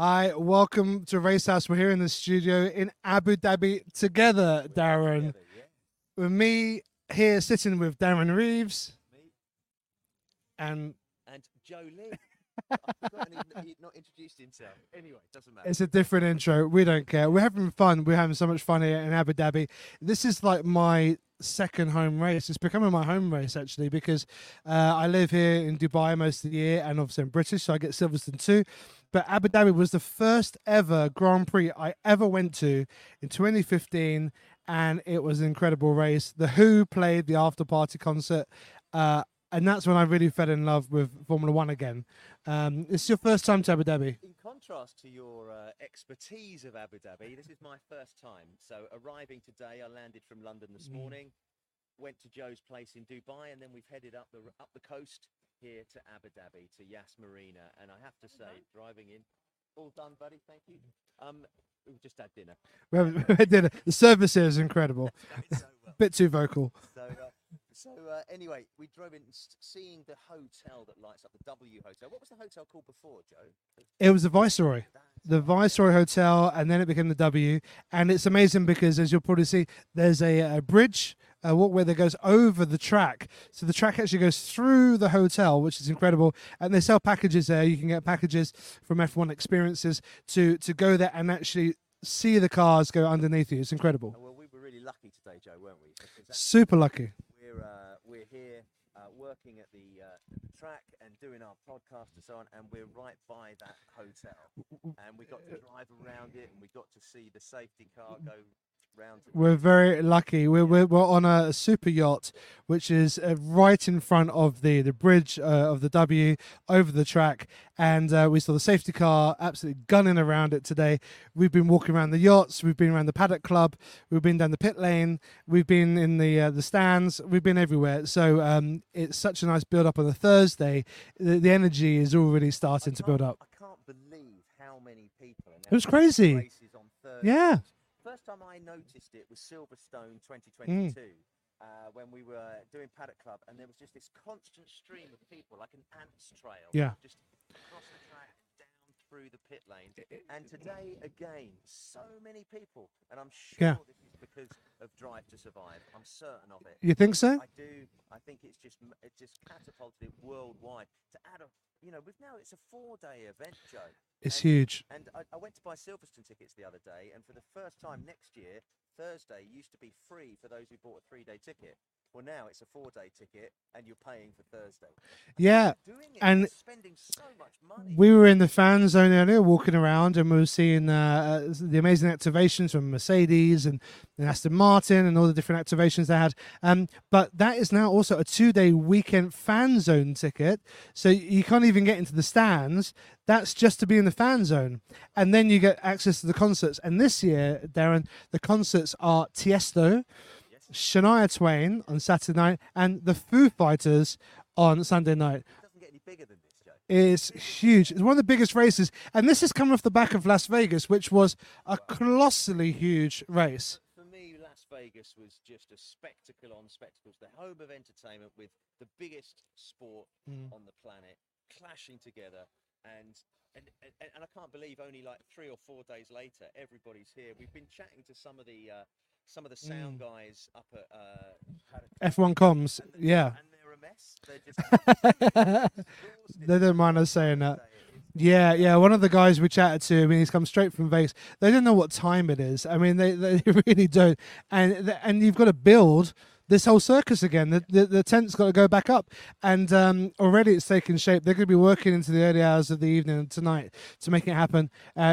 Hi, welcome to Race House. We're here in the studio in Abu Dhabi together, Darren. With me here sitting with Darren Reeves. And Joe Lee. I forgot he'd not introduced himself. Anyway, doesn't matter. It's a different intro. We don't care. We're having fun. We're having so much fun here in Abu Dhabi. This is like my second home race. It's becoming my home race actually, because I live here in Dubai most of the year, and obviously I'm British, so I get Silverstone too. But Abu Dhabi was the first ever Grand Prix I ever went to in 2015, and it was an incredible race. The Who played the after party concert, and that's when I really fell in love with Formula One again. It's your first time to Abu Dhabi. In contrast to your expertise of Abu Dhabi, this is my first time. So arriving today, I landed from London this morning, went to Joe's place in Dubai, and then we've headed up the coast here to Abu Dhabi, to Yas Marina. And I have to say, driving in, all done, buddy. Thank you. We've just had dinner. We had dinner. The service here is incredible. So well. Bit too vocal. So anyway, we drove in, seeing the hotel that lights up, the W Hotel. What was the hotel called before, Joe? It was the Viceroy. The Viceroy Hotel, and then it became the W. And it's amazing because, as you'll probably see, there's a bridge, a walkway that goes over the track. So the track actually goes through the hotel, which is incredible. And they sell packages there. You can get packages from F1 Experiences to go there and actually see the cars go underneath you. It's incredible. Well, we were really lucky today, Joe, weren't we? Super lucky. We're here working at the track and doing our podcast and so on, and we're right by that hotel, and we got to drive around it, and we got to see the safety car go round. We're very lucky. We're on a super yacht, which is right in front of the bridge of the W over the track, and we saw the safety car absolutely gunning around it today. We've been walking around the yachts, we've been around the paddock club, we've been down the pit lane, we've been in the stands, we've been everywhere. So it's such a nice build up on the Thursday. The energy is already starting to build up. I can't believe how many people. It was crazy. Yeah. First time I noticed it was Silverstone 2022, when we were doing Paddock Club, and there was just this constant stream of people, like an ants trail, just across the track, down through the pit lane. And today, again, so many people, and I'm sure this is because of Drive to Survive. I'm certain of it. You think so? I do. I think it's just catapulted it worldwide. To add a, it's a 4-day event, Joe. It's huge. And I went to buy Silverstone tickets the other day, and for the first time next year, Thursday used to be free for those who bought a 3-day ticket. Well, now it's a 4-day ticket, and you're paying for Thursday. Yeah, and spending so much money. We were in the fan zone earlier, walking around, and we were seeing the amazing activations from Mercedes and Aston Martin and all the different activations they had. But that is now also a 2-day weekend fan zone ticket, so you can't even get into the stands. That's just to be in the fan zone, and then you get access to the concerts. And this year, Darren, the concerts are Tiësto, Shania Twain on Saturday night, and the Foo Fighters on Sunday night. It doesn't get any bigger than this, Joe. It's huge. It's one of the biggest races, and this is coming off the back of Las Vegas, which was a colossally huge race. For me, Las Vegas was just a spectacle on spectacles, the home of entertainment with the biggest sport on the planet clashing together, and I can't believe only like 3 or 4 days later, everybody's here. We've been chatting to some of the sound guys up at F1 comms, and they're a mess. They're just they don't mind us saying that. Yeah. One of the guys we chatted to, he's come straight from Vegas. They don't know what time it is. They really don't. And you've got to build this whole circus again. The tent's got to go back up, and already it's taken shape. They're going to be working into the early hours of the evening tonight to make it happen,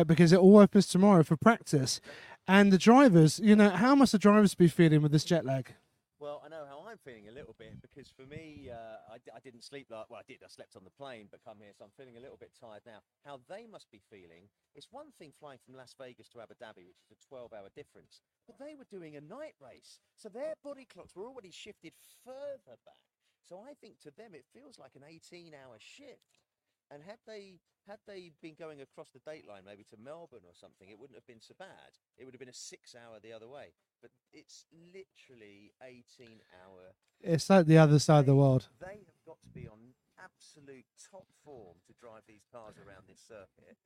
because it all opens tomorrow for practice. And the drivers, how must the drivers be feeling with this jet lag? Well, I know how I'm feeling a little bit, because for me, I didn't sleep I slept on the plane, but come here, so I'm feeling a little bit tired now. How they must be feeling, it's one thing flying from Las Vegas to Abu Dhabi, which is a 12-hour difference, but they were doing a night race, so their body clocks were already shifted further back. So I think to them, it feels like an 18-hour shift. And had they been going across the dateline, maybe to Melbourne or something, it wouldn't have been so bad. It would have been a 6-hour the other way. But it's literally 18-hour. It's like the other side of the world. They have got to be on absolute top form to drive these cars around this circuit.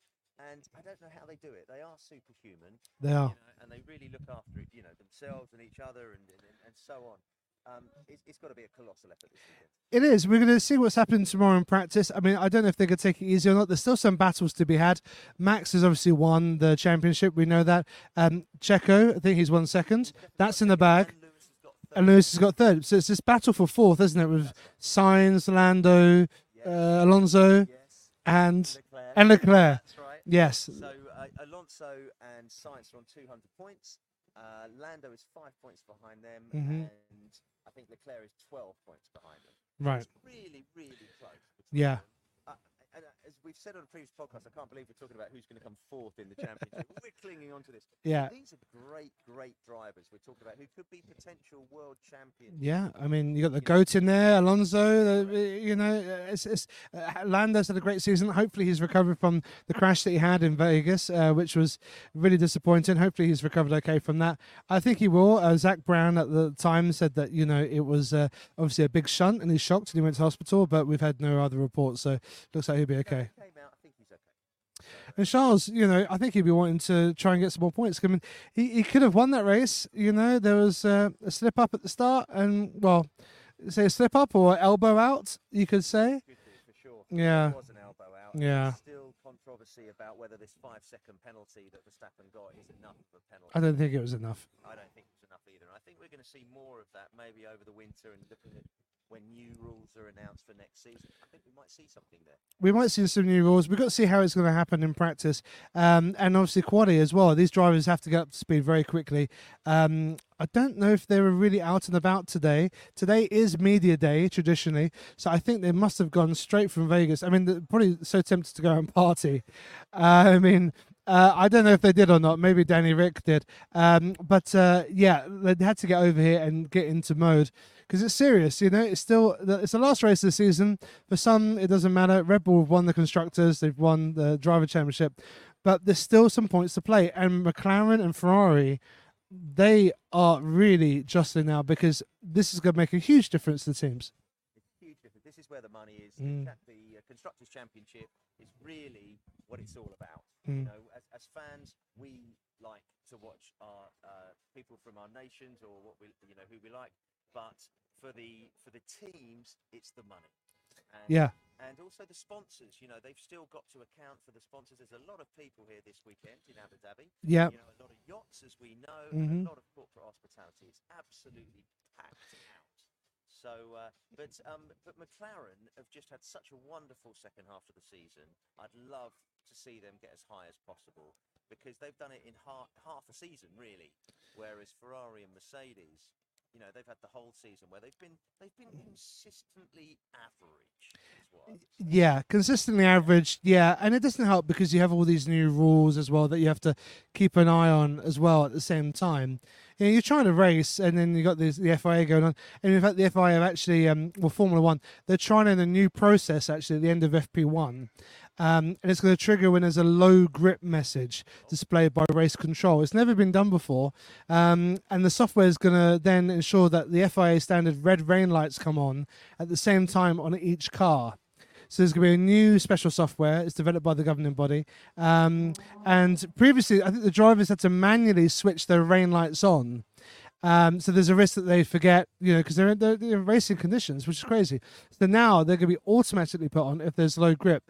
And I don't know how they do it. They are superhuman. They are. You know, and they really look after it, you know, themselves and each other and so on. It's got to be a colossal effort this weekend. It is. We're going to see what's happened tomorrow in practice. I mean, I don't know if they're going to take it easy or not. There's still some battles to be had. Max has obviously won the championship. We know that. Checo, I think he's won second. That's in the bag. And Lewis has got third. So it's this battle for fourth, isn't it, with Sainz, Lando, Alonso, and Leclerc. That's right. Yes. So Alonso and Sainz are on 200 points. Lando is 5 points behind them, and I think Leclerc is 12 points behind them. Right. It's really, really close. Yeah. And as we've said on a previous podcast, I can't believe we're talking about who's going to come fourth in the championship. We're clinging on to this. Yeah. These are great, great drivers we're talking about who could be potential world champions. Yeah, I mean, you got the GOAT in there, Alonso, you know, Lando's had a great season. Hopefully he's recovered from the crash that he had in Vegas, which was really disappointing. Hopefully he's recovered okay from that. I think he will. Zach Brown at the time said that, you know, it was obviously a big shunt and he's shocked and he went to hospital, but we've had no other reports, so it looks like he'll be okay. And Charles, you know, I think he'd be wanting to try and get some more points. I mean, he could have won that race. You know, there was a slip up at the start, and well, say a slip up or elbow out, you could say. For sure. Yeah. It was an elbow out. Yeah. Still controversy about whether this 5 second penalty that Verstappen got is enough of a penalty. I don't think it was enough. I don't think it was enough either. I think we're going to see more of that maybe over the winter and looking at when new rules are announced for next season. I think we might see something there. We might see some new rules. We've got to see how it's going to happen in practice. And obviously quali as well. These drivers have to get up to speed very quickly. I don't know if they were really out and about today. Today is media day, traditionally. So I think they must have gone straight from Vegas. I mean, they're probably so tempted to go and party. I mean... I don't know if they did or not. Maybe Danny Rick did. Yeah, they had to get over here and get into mode because it's serious. You know, it's the last race of the season. For some, it doesn't matter. Red Bull have won the Constructors. They've won the Driver Championship. But there's still some points to play. And McLaren and Ferrari, they are really jostling now because this is going to make a huge difference to the teams. It's a huge difference. This is where the money is. The Constructors Championship is really what it's all about. You know, as fans, we like to watch our people from our nations or what we, you know, who we like. But for the teams, it's the money. And also the sponsors. You know, they've still got to account for the sponsors. There's a lot of people here this weekend in Abu Dhabi. Yeah. You know, a lot of yachts, as we know, and a lot of corporate hospitality. It's absolutely packed out. So, but McLaren have just had such a wonderful second half of the season. I'd love to see them get as high as possible because they've done it in half a season, really. Whereas Ferrari and Mercedes, you know, they've had the whole season where they've been consistently average. Yeah, consistently average. Yeah, and it doesn't help because you have all these new rules as well that you have to keep an eye on as well at the same time. You know, you're trying to race, and then you got the FIA going on. And in fact, the FIA actually, Formula One, they're trying in a new process actually at the end of FP1, and it's going to trigger when there's a low grip message displayed by race control. It's never been done before, and the software is going to then ensure that the FIA standard red rain lights come on at the same time on each car. So there's going to be a new special software. It's developed by the governing body. And previously, I think the drivers had to manually switch their rain lights on. So there's a risk that they forget, you know, because they're in racing conditions, which is crazy. So now they're going to be automatically put on if there's low grip.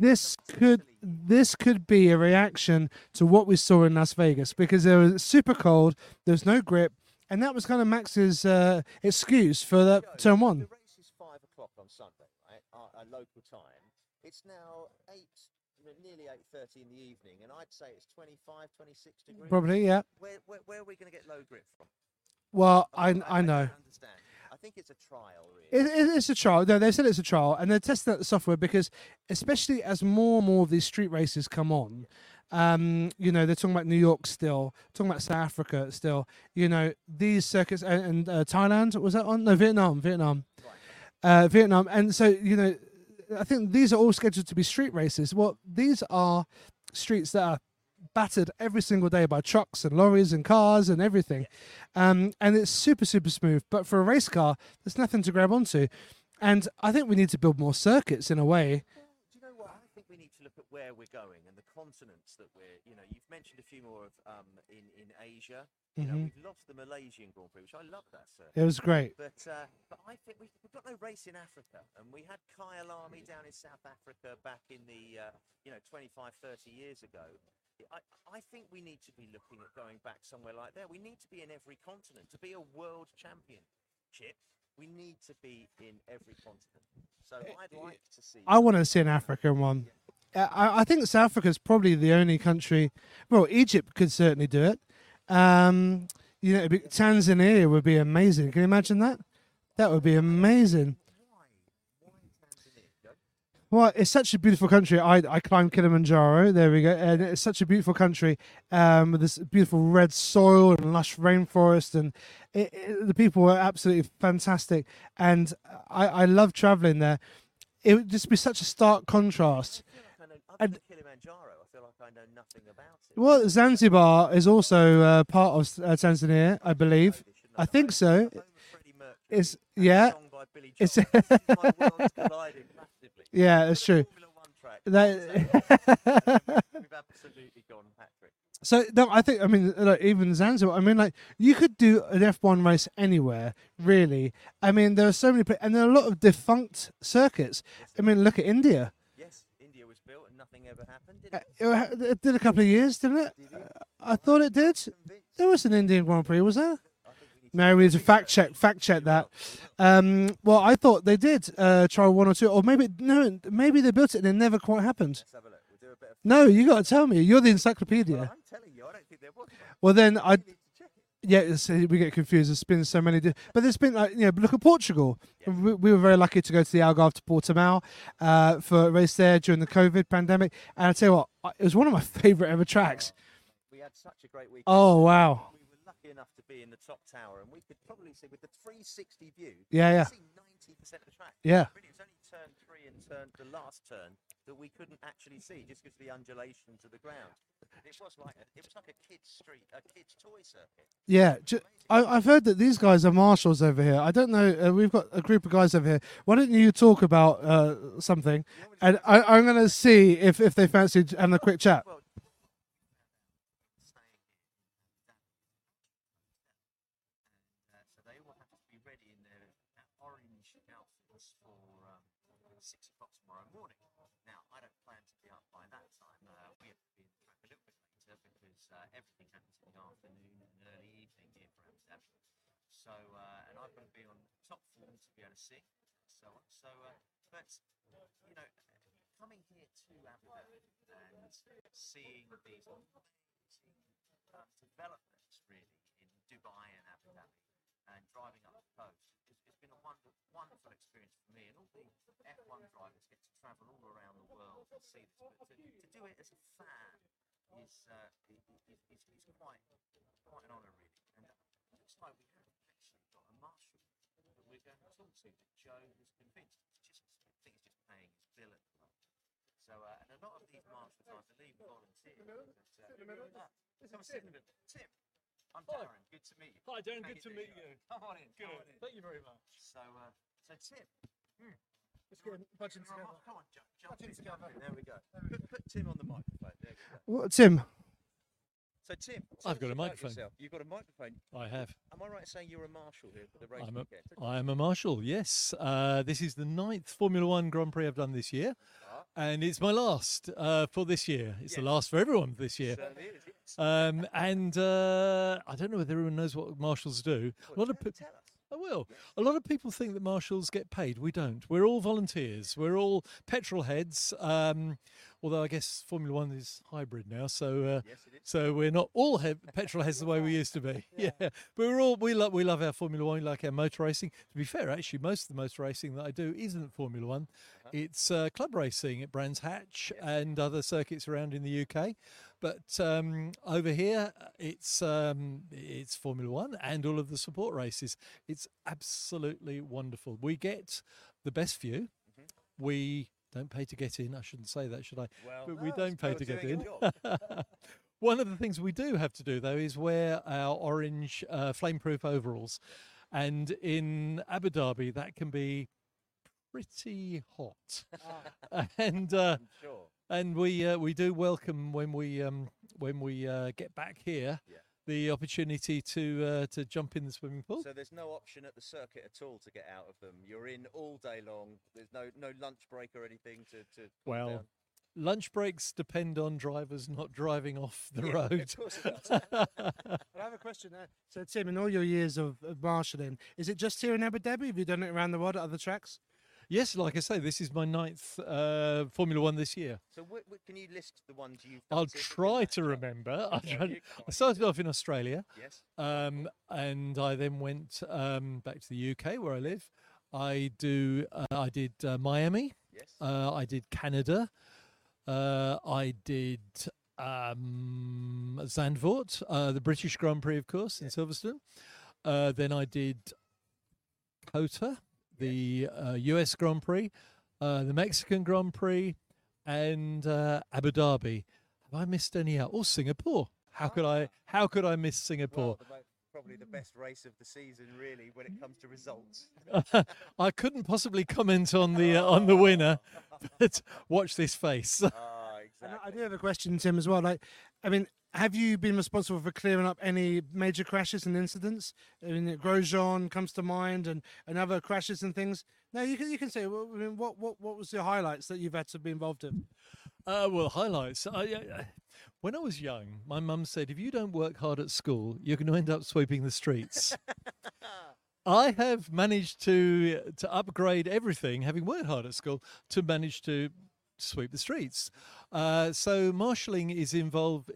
This could be a reaction to what we saw in Las Vegas because it was super cold, there was no grip, and that was kind of Max's excuse for the turn one. The race is 5 o'clock on Sunday. Our local time. It's now nearly 8:30 in the evening, and I'd say it's 25, 26 degrees. Probably, yeah. Where are we going to get low grip from? Well, I know. I understand. I think it's a trial, really. It's a trial. No, they said it's a trial, and they're testing out the software because, especially as more and more of these street races come on, you know, they're talking about New York still, talking about South Africa still. You know, these circuits and Thailand, was that on? No, Vietnam. Right. Vietnam, and so, you know, I think these are all scheduled to be street races. Well, these are streets that are battered every single day by trucks and lorries and cars and everything, and it's super, super smooth. But for a race car, there's nothing to grab onto, and I think we need to build more circuits in a way. Well, do you know what? I think we need to look look at where we're going and the continents that we're, you know, you've mentioned a few more of in Asia. You know, we've lost the Malaysian Grand Prix, which I love that circuit. It was great. But I think we've got no race in Africa. And we had Kyle Army down in South Africa back in the, 25, 30 years ago. I think we need to be looking at going back somewhere like there. We need to be in every continent. To be a world championship, we need to be in every continent. So I'd like to see... I want to see an African one. Yeah. I think South Africa is probably the only country... Well, Egypt could certainly do it. Tanzania would be amazing. Can you imagine that? That would be amazing. Why Tanzania? Well, it's such a beautiful country. I climbed Kilimanjaro. There we go. And it's such a beautiful country with this beautiful red soil and lush rainforest. And the people were absolutely fantastic. And I love traveling there. It would just be such a stark contrast. I know nothing about it. Well, Zanzibar is also part of Tanzania, I believe. I think so. It's yeah. It's yeah, it's true. We've absolutely gone Patrick. So no, even Zanzibar. I mean, like you could do an F1 race anywhere, really. I mean, there are so many, and there are a lot of defunct circuits. I mean, look at India. Ever happened, did it? It did a couple of years, didn't it? I thought it did. There was an Indian Grand Prix, was there? No, we need to fact check that. Well, I thought they did try one or two, or maybe they built it and it never quite happened. No, you got to tell me. You're the encyclopedia. Well, I'm telling you, I don't think there was. Well, then we get confused. There's been so many, but there's been look at Portugal. Yeah. We were very lucky to go to the Algarve to Portimao for a race there during the COVID pandemic. And I tell you what, it was one of my favourite ever tracks. We had such a great weekend. Oh wow! We were lucky enough to be in the top tower, and we could probably see with the 360 view. Yeah. See 90% of the track. Yeah. Really, it was only turn 3 and the last turn that we couldn't actually see just because of the undulation to the ground. It was like a kid's street, a kid's toy circuit. Yeah, I've heard that these guys are marshals over here. I don't know. We've got a group of guys over here. Why don't you talk about something? And I'm going to see if they fancy having a quick chat. Well, so they will have to be ready in their orange outfits for 6 o'clock tomorrow morning. Now, I don't plan to be up by that time. We have to be in track a little bit later because everything happens in the afternoon and early evening here for Amsterdam. So, and I'm going to be on top form to be able to see and so on. So, but, you know, coming here to Abu Dhabi and seeing these developments really in Dubai and Abu Dhabi and driving up the coast, it's been a wonderful experience for me, and all the F1 drivers get to travel all around the world and see this, but to do it as a fan is quite an honour really, and it looks like we have actually got a marshal that we're going to talk to, that Joe is convinced he's just paying his bill at the moment. So, and a lot of these marshals, I believe, volunteer. Tim. I'm Darren. Hi. Good to meet you. Hi, Darren. Good to meet you. Come on in. Thank you very much. So Tim. Let's get a bunch in together. Come on, jump in together. There we go. Put Tim on the microphone. There we go. What, Tim? So Tim, I've got a microphone. You've got a microphone. I have. Am I right in saying you're a marshal here for the race weekend? I am a marshal, yes. This is the 9th Formula One Grand Prix I've done this year. And it's my last for this year. It's the last for everyone this year. And I don't know whether everyone knows what marshals do. I will. A lot of people think that marshals get paid. We don't. We're all volunteers. We're all petrol heads. Although I guess Formula One is hybrid now, so we're not all petrol heads the way we used to be. Yeah. But we love our Formula One. We like our motor racing. To be fair, actually, most of the motor racing that I do isn't Formula One. It's club racing at Brands Hatch and other circuits around in the UK. But over here, it's Formula One and all of the support races. It's absolutely wonderful. We get the best view. Mm-hmm. We don't pay to get in. I shouldn't say that, should I? Well, but we don't pay to get in. One of the things we do have to do, though, is wear our orange flameproof overalls. And in Abu Dhabi, that can be pretty hot. And And we do welcome when we get back here, yeah, the opportunity to jump in the swimming pool. So there's no option at the circuit at all to get out of them. You're in all day long. There's no lunch break or anything to well down. Lunch breaks depend on drivers not driving off the road. Of course it does. I have a question there. So, Tim, in all your years of marshalling, is it just here in Abu Dhabi? Have you done it around the world at other tracks? Yes, like I say, this is my 9th Formula One this year. So what, can you list the ones you've done? I'll try to remember. I started off in Australia. Yes. And I then went back to the UK where I live. I did Miami. Yes. I did Canada. I did Zandvoort, the British Grand Prix, of course, in Silverstone. Then I did Kota, the US Grand Prix, the Mexican Grand Prix, and Abu Dhabi. Have I missed any out? Or Singapore? How could I miss Singapore? Well, probably the best race of the season, really, when it comes to results. I couldn't possibly comment on the winner, but watch this face. Exactly. I do have a question, Tim, as well. Have you been responsible for clearing up any major crashes and incidents? I mean, Grosjean comes to mind, and other crashes and things. Now, you can say, what was the highlights that you've had to be involved in? Well, highlights. When I was young, my mum said, if you don't work hard at school, you're going to end up sweeping the streets. I have managed to upgrade everything, having worked hard at school, to manage to sweep the streets. So marshalling involves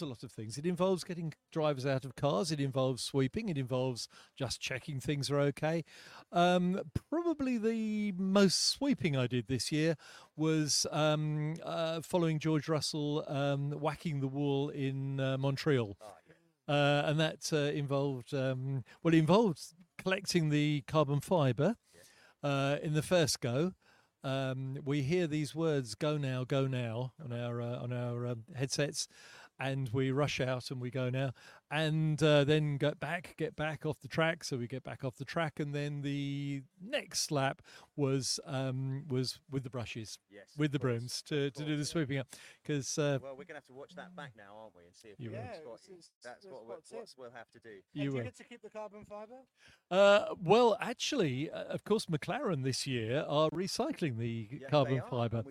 a lot of things. It involves getting drivers out of cars. It involves sweeping. It involves just checking things are okay. Probably the most sweeping I did this year was following George Russell whacking the wall in Montreal. And that involved collecting the carbon fibre in the first go. We hear these words, go now, on our headsets, and we rush out and we go now, and then get back off the track. So we get back off the track, and then the next lap was with the brushes, with the brooms to do the sweeping up. Because we're gonna have to watch that back now, aren't we, and see if that's what we'll have to do. Do you get to keep the carbon fibre? Well, actually, of course, McLaren this year are recycling the carbon fibre.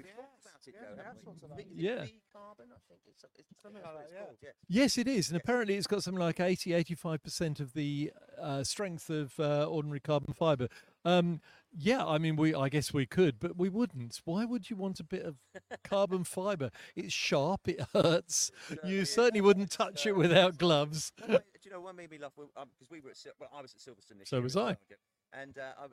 Yes, it is. And apparently it's got something like 80-85% of the strength of ordinary carbon fibre. I guess we could, but we wouldn't. Why would you want a bit of carbon fibre? It's sharp, it hurts. You certainly wouldn't touch it without gloves. Do you know what made me laugh? Because I was at Silverstone this year. So was I. And I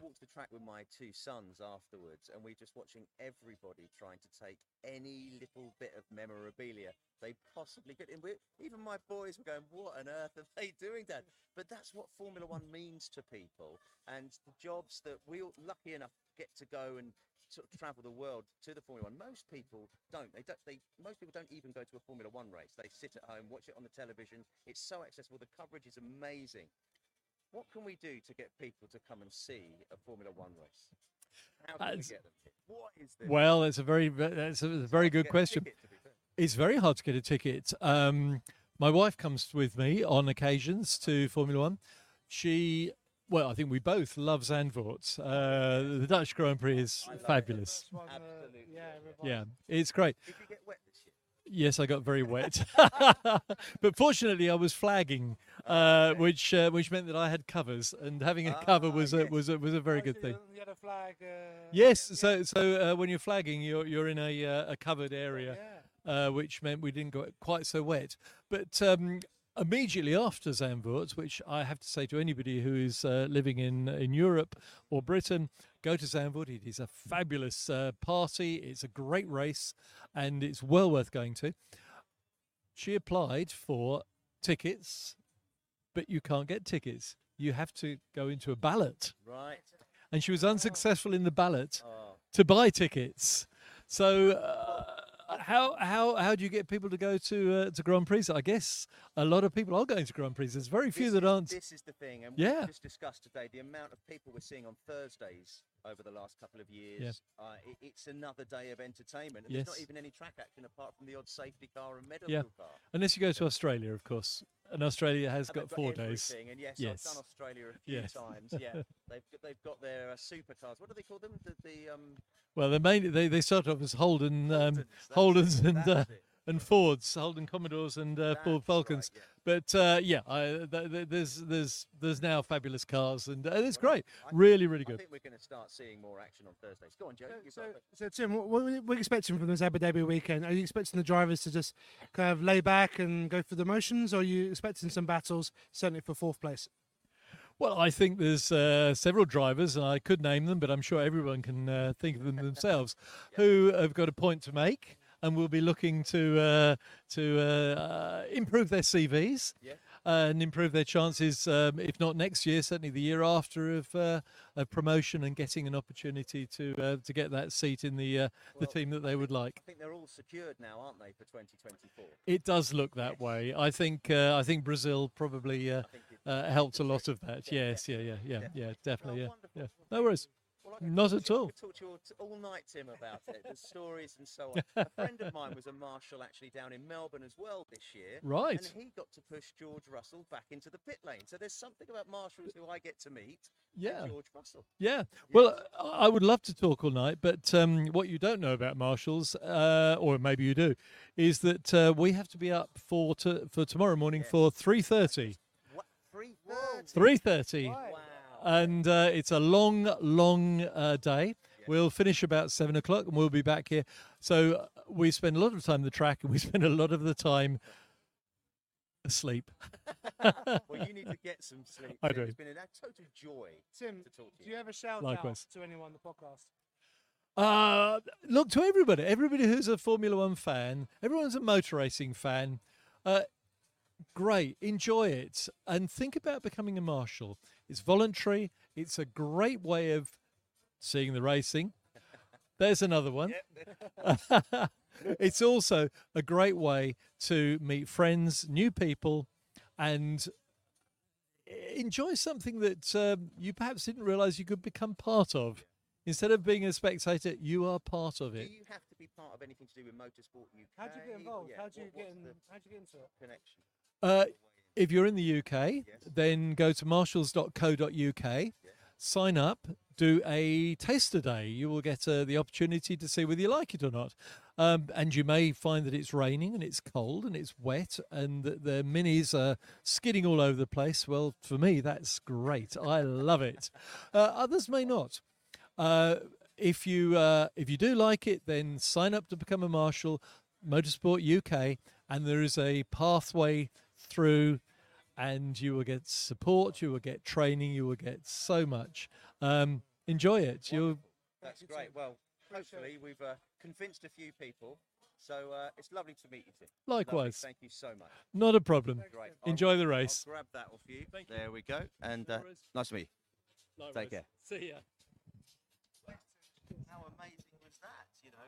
walked the track with my two sons afterwards, and we were just watching everybody trying to take any little bit of memorabilia they possibly could. And even my boys were going, what on earth are they doing, Dad? But that's what Formula One means to people. And the jobs that we're lucky enough get to go and sort of travel the world to the Formula One. Most people don't. Most people don't even go to a Formula One race. They sit at home, watch it on the television. It's so accessible. The coverage is amazing. What can we do to get people to come and see a Formula One race? How can we get them? What is this? Well, it's a very good question. It's very hard to get a ticket. My wife comes with me on occasions to Formula One. I think we both love Zandvoort. The Dutch Grand Prix is fabulous. Absolutely. Yeah, it's great. Did you get wet this year? Yes, I got very wet, but fortunately I was flagging, which meant that I had covers, and having a cover was a very good thing. You had a flag, so when you're flagging, you're in a covered area, which meant we didn't get quite so wet. But immediately after Zandvoort, which I have to say to anybody who is living in Europe or Britain, go to Zandvoort. It is a fabulous party. It's a great race, and it's well worth going to. She applied for tickets, but you can't get tickets. You have to go into a ballot. Right. And she was unsuccessful in the ballot to buy tickets. So how do you get people to go to Grand Prix? I guess a lot of people are going to Grand Prix. There's very few that aren't. This is the thing, and we just discussed today the amount of people we're seeing on Thursdays over the last couple of years. Yeah. It's another day of entertainment. And yes. There's not even any track action apart from the odd safety car and medical car. Unless you go to Australia, of course. And Australia has got 4 days. And yes, I've done Australia a few times. Yeah, they've got their supercars. What do they call them? Well, they start off as Holdens and Fords, Holden Commodores and Ford Falcons. Right, yeah. But there's now fabulous cars, and it's great. Really good. I think we're going to start seeing more action on Thursdays. Go on, Joe. So Tim, what are we expecting from this Abu Dhabi weekend? Are you expecting the drivers to just kind of lay back and go through the motions, or are you expecting some battles, certainly for fourth place? Well, I think there's several drivers, and I could name them, but I'm sure everyone can think of them themselves, who have got a point to make. And will be looking to improve their CVs and improve their chances, if not next year, certainly the year after, of promotion and getting an opportunity to get that seat in the team that they would like. I think they're all secured now, aren't they, for 2024? It does look that way. I think Brazil probably helped a lot of that. Definitely. Yeah. No worries. Not at all. I could talk to you all night, Tim, about it, the stories and so on. A friend of mine was a marshal actually down in Melbourne as well this year. Right. And he got to push George Russell back into the pit lane. So there's something about marshals who I get to meet. Yeah. George Russell. Yeah. Well, I would love to talk all night, but what you don't know about marshals, or maybe you do, is that we have to be up for tomorrow morning for 3:30. What? 3:30? 3:30. Wow. And it's a long day. We'll finish about 7 o'clock and we'll be back here. So we spend a lot of time on the track and we spend a lot of the time asleep. Well, you need to get some sleep. I do. It's been a total joy, Tim, to talk to you. Do you have a shout out to anyone on the podcast? Look, to everybody who's a Formula One fan, everyone's a motor racing fan. Great, enjoy it, and think about becoming a marshal. It's voluntary. It's a great way of seeing the racing. There's another one. Yep. It's also a great way to meet friends, new people, and enjoy something that you perhaps didn't realize you could become part of. Instead of being a spectator, you are part of it. Do you have to be part of anything to do with motorsport in the UK? How do you get involved? How do you get into it? Connection. If you're in the UK, then go to marshals.co.uk, sign up, do a taster day. You will get the opportunity to see whether you like it or not. And you may find that it's raining and it's cold and it's wet and that the minis are skidding all over the place. Well, for me, that's great. I love it. Others may not. If you do like it, then sign up to become a marshal, Motorsport UK, and there is a pathway through, and you will get support, you will get training, you will get so much. Enjoy it. That's great. Well, hopefully we've convinced a few people. So it's lovely to meet you, Tim. Likewise. Lovely. Thank you so much. Not a problem. Great. Enjoy the race. I'll grab that off you. There we go. And nice to meet you. Likewise. Take care. See ya. How amazing was that? You know,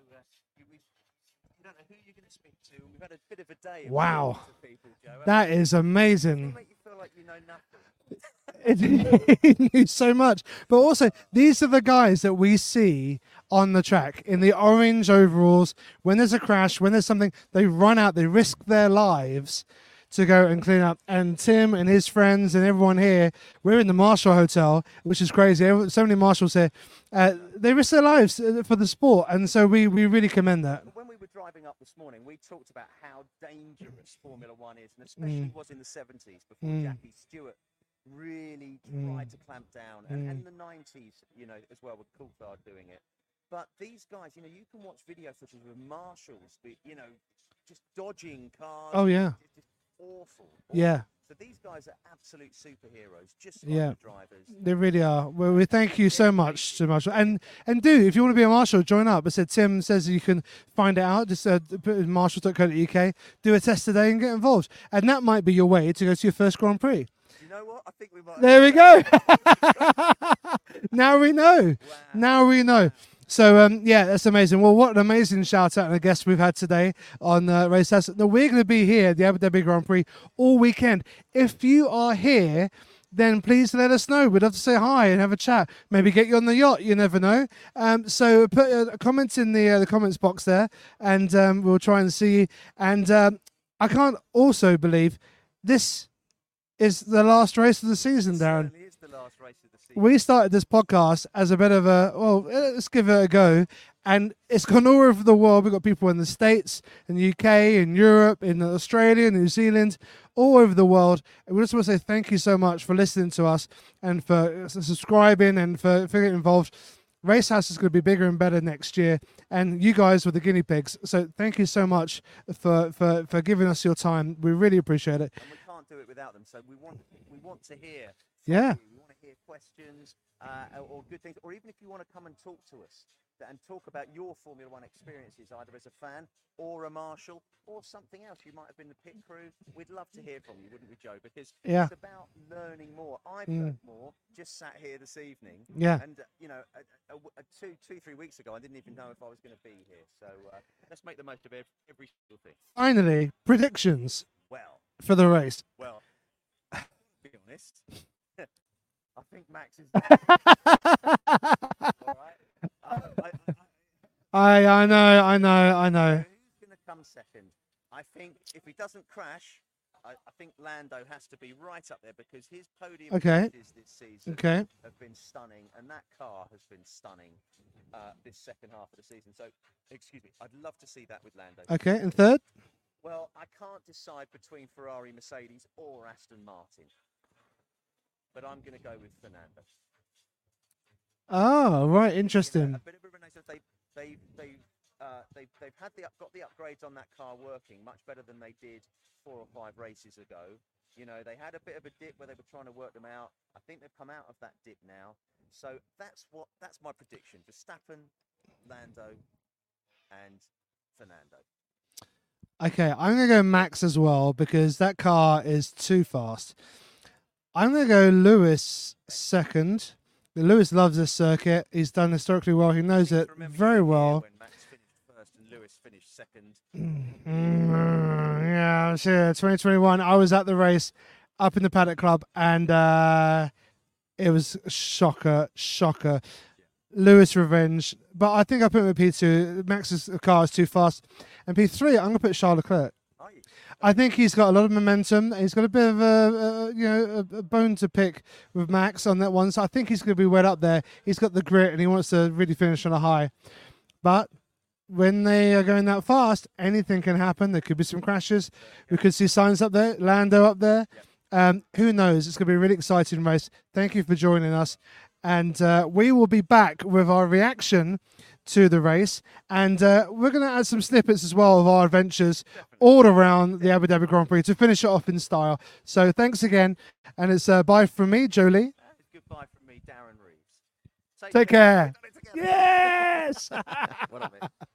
you don't know who you're going to speak to. We've had a bit of a day. Wow. People, Joe. That is amazing. It make you feel like you know nothing. He knew so much. But also, these are the guys that we see on the track in the orange overalls. When there's a crash, when there's something, they run out, they risk their lives to go and clean up. And Tim and his friends and everyone here, we're in the Marshall Hotel, which is crazy. So many marshals here. They risk their lives for the sport, and so we really commend that. When we were driving up this morning, we talked about how dangerous Formula One is, and especially was in the 70s before Jackie Stewart really tried to clamp down, and the 90s, you know, as well with Coulthard doing it. But these guys, you know, you can watch video footage of marshals, you know, just dodging cars. Oh, yeah. Awful. Yeah. So these guys are absolute superheroes, just like the drivers. They really are. Well, we thank you so much to Marshall. And do, if you want to be a marshal, join up. I said Tim says you can find it out. Just put in marshal.co.uk, do a test today and get involved. And that might be your way to go to your first Grand Prix. You know what? I think we might. There we go. Now we know. Wow. Now we know. So, that's amazing. Well, what an amazing shout-out and a guest we've had today on Race House. Now, we're going to be here at the Abu Dhabi Grand Prix all weekend. If you are here then please let us know. We'd love to say hi and have a chat. Maybe get you on the yacht. You never know. So put a comment in the comments box there, and we'll try and see you. And I can't also believe this is the last race of the season, Darren. It certainly is the last race of the season. We started this podcast as a bit of a, well, let's give it a go. And it's gone all over the world. We've got people in the States, in the UK, in Europe, in Australia, New Zealand, all over the world. And we just want to say thank you so much for listening to us and for subscribing and for getting involved. Race House is going to be bigger and better next year. And you guys were the guinea pigs. So thank you so much for giving us your time. We really appreciate it. And we can't do it without them. So we want to hear. Yeah. We want to hear questions or good things. Or even if you want to come and talk to us and talk about your Formula One experiences, either as a fan or a marshal or something else. You might have been the pit crew. We'd love to hear from you, wouldn't we, Joe? Because it's about learning more. I've learned more just sat here this evening. Yeah. And, you know, two, 3 weeks ago, I didn't even know if I was going to be here. So let's make the most of every single thing. Finally, predictions for the race. Well, to be honest, I think Max is all right. I know. Who's going to come second? I think if he doesn't crash, I think Lando has to be right up there because his podium races this season have been stunning, and that car has been stunning this second half of the season. So, excuse me, I'd love to see that with Lando. Okay, and third? Well, I can't decide between Ferrari, Mercedes, or Aston Martin, but I'm going to go with Fernando. Oh, right, interesting. A bit of a renaissance. They've had got the upgrades on that car working much better than they did 4 or 5 races ago. You know, they had a bit of a dip where they were trying to work them out. I think they've come out of that dip now. So that's my prediction: Verstappen, Lando, and Fernando. Okay, I'm gonna go Max as well because that car is too fast. I'm gonna go Lewis second. Lewis loves this circuit. He's done historically well. He knows it very well. When Max finished first and Lewis finished second. Yeah, sure. 2021. I was at the race up in the Paddock Club, and it was shocker. Yeah. Lewis revenge. But I think I put him at P2. Max's car is too fast. And P3, I'm going to put Charles Leclerc. I think he's got a lot of momentum. He's got a bit of a bone to pick with Max on that one. So I think he's going to be well up there. He's got the grit and he wants to really finish on a high. But when they are going that fast, anything can happen. There could be some crashes. We could see Sainz up there, Lando up there. Who knows? It's going to be a really exciting race. Thank you for joining us. And we will be back with our reaction to the race, and we're going to add some snippets as well of our adventures all around the Abu Dhabi Grand Prix to finish it off in style. So thanks again, and it's bye from me, Joe Lee. Goodbye from me, Darren Reeves. Take care. Yes. What up, man?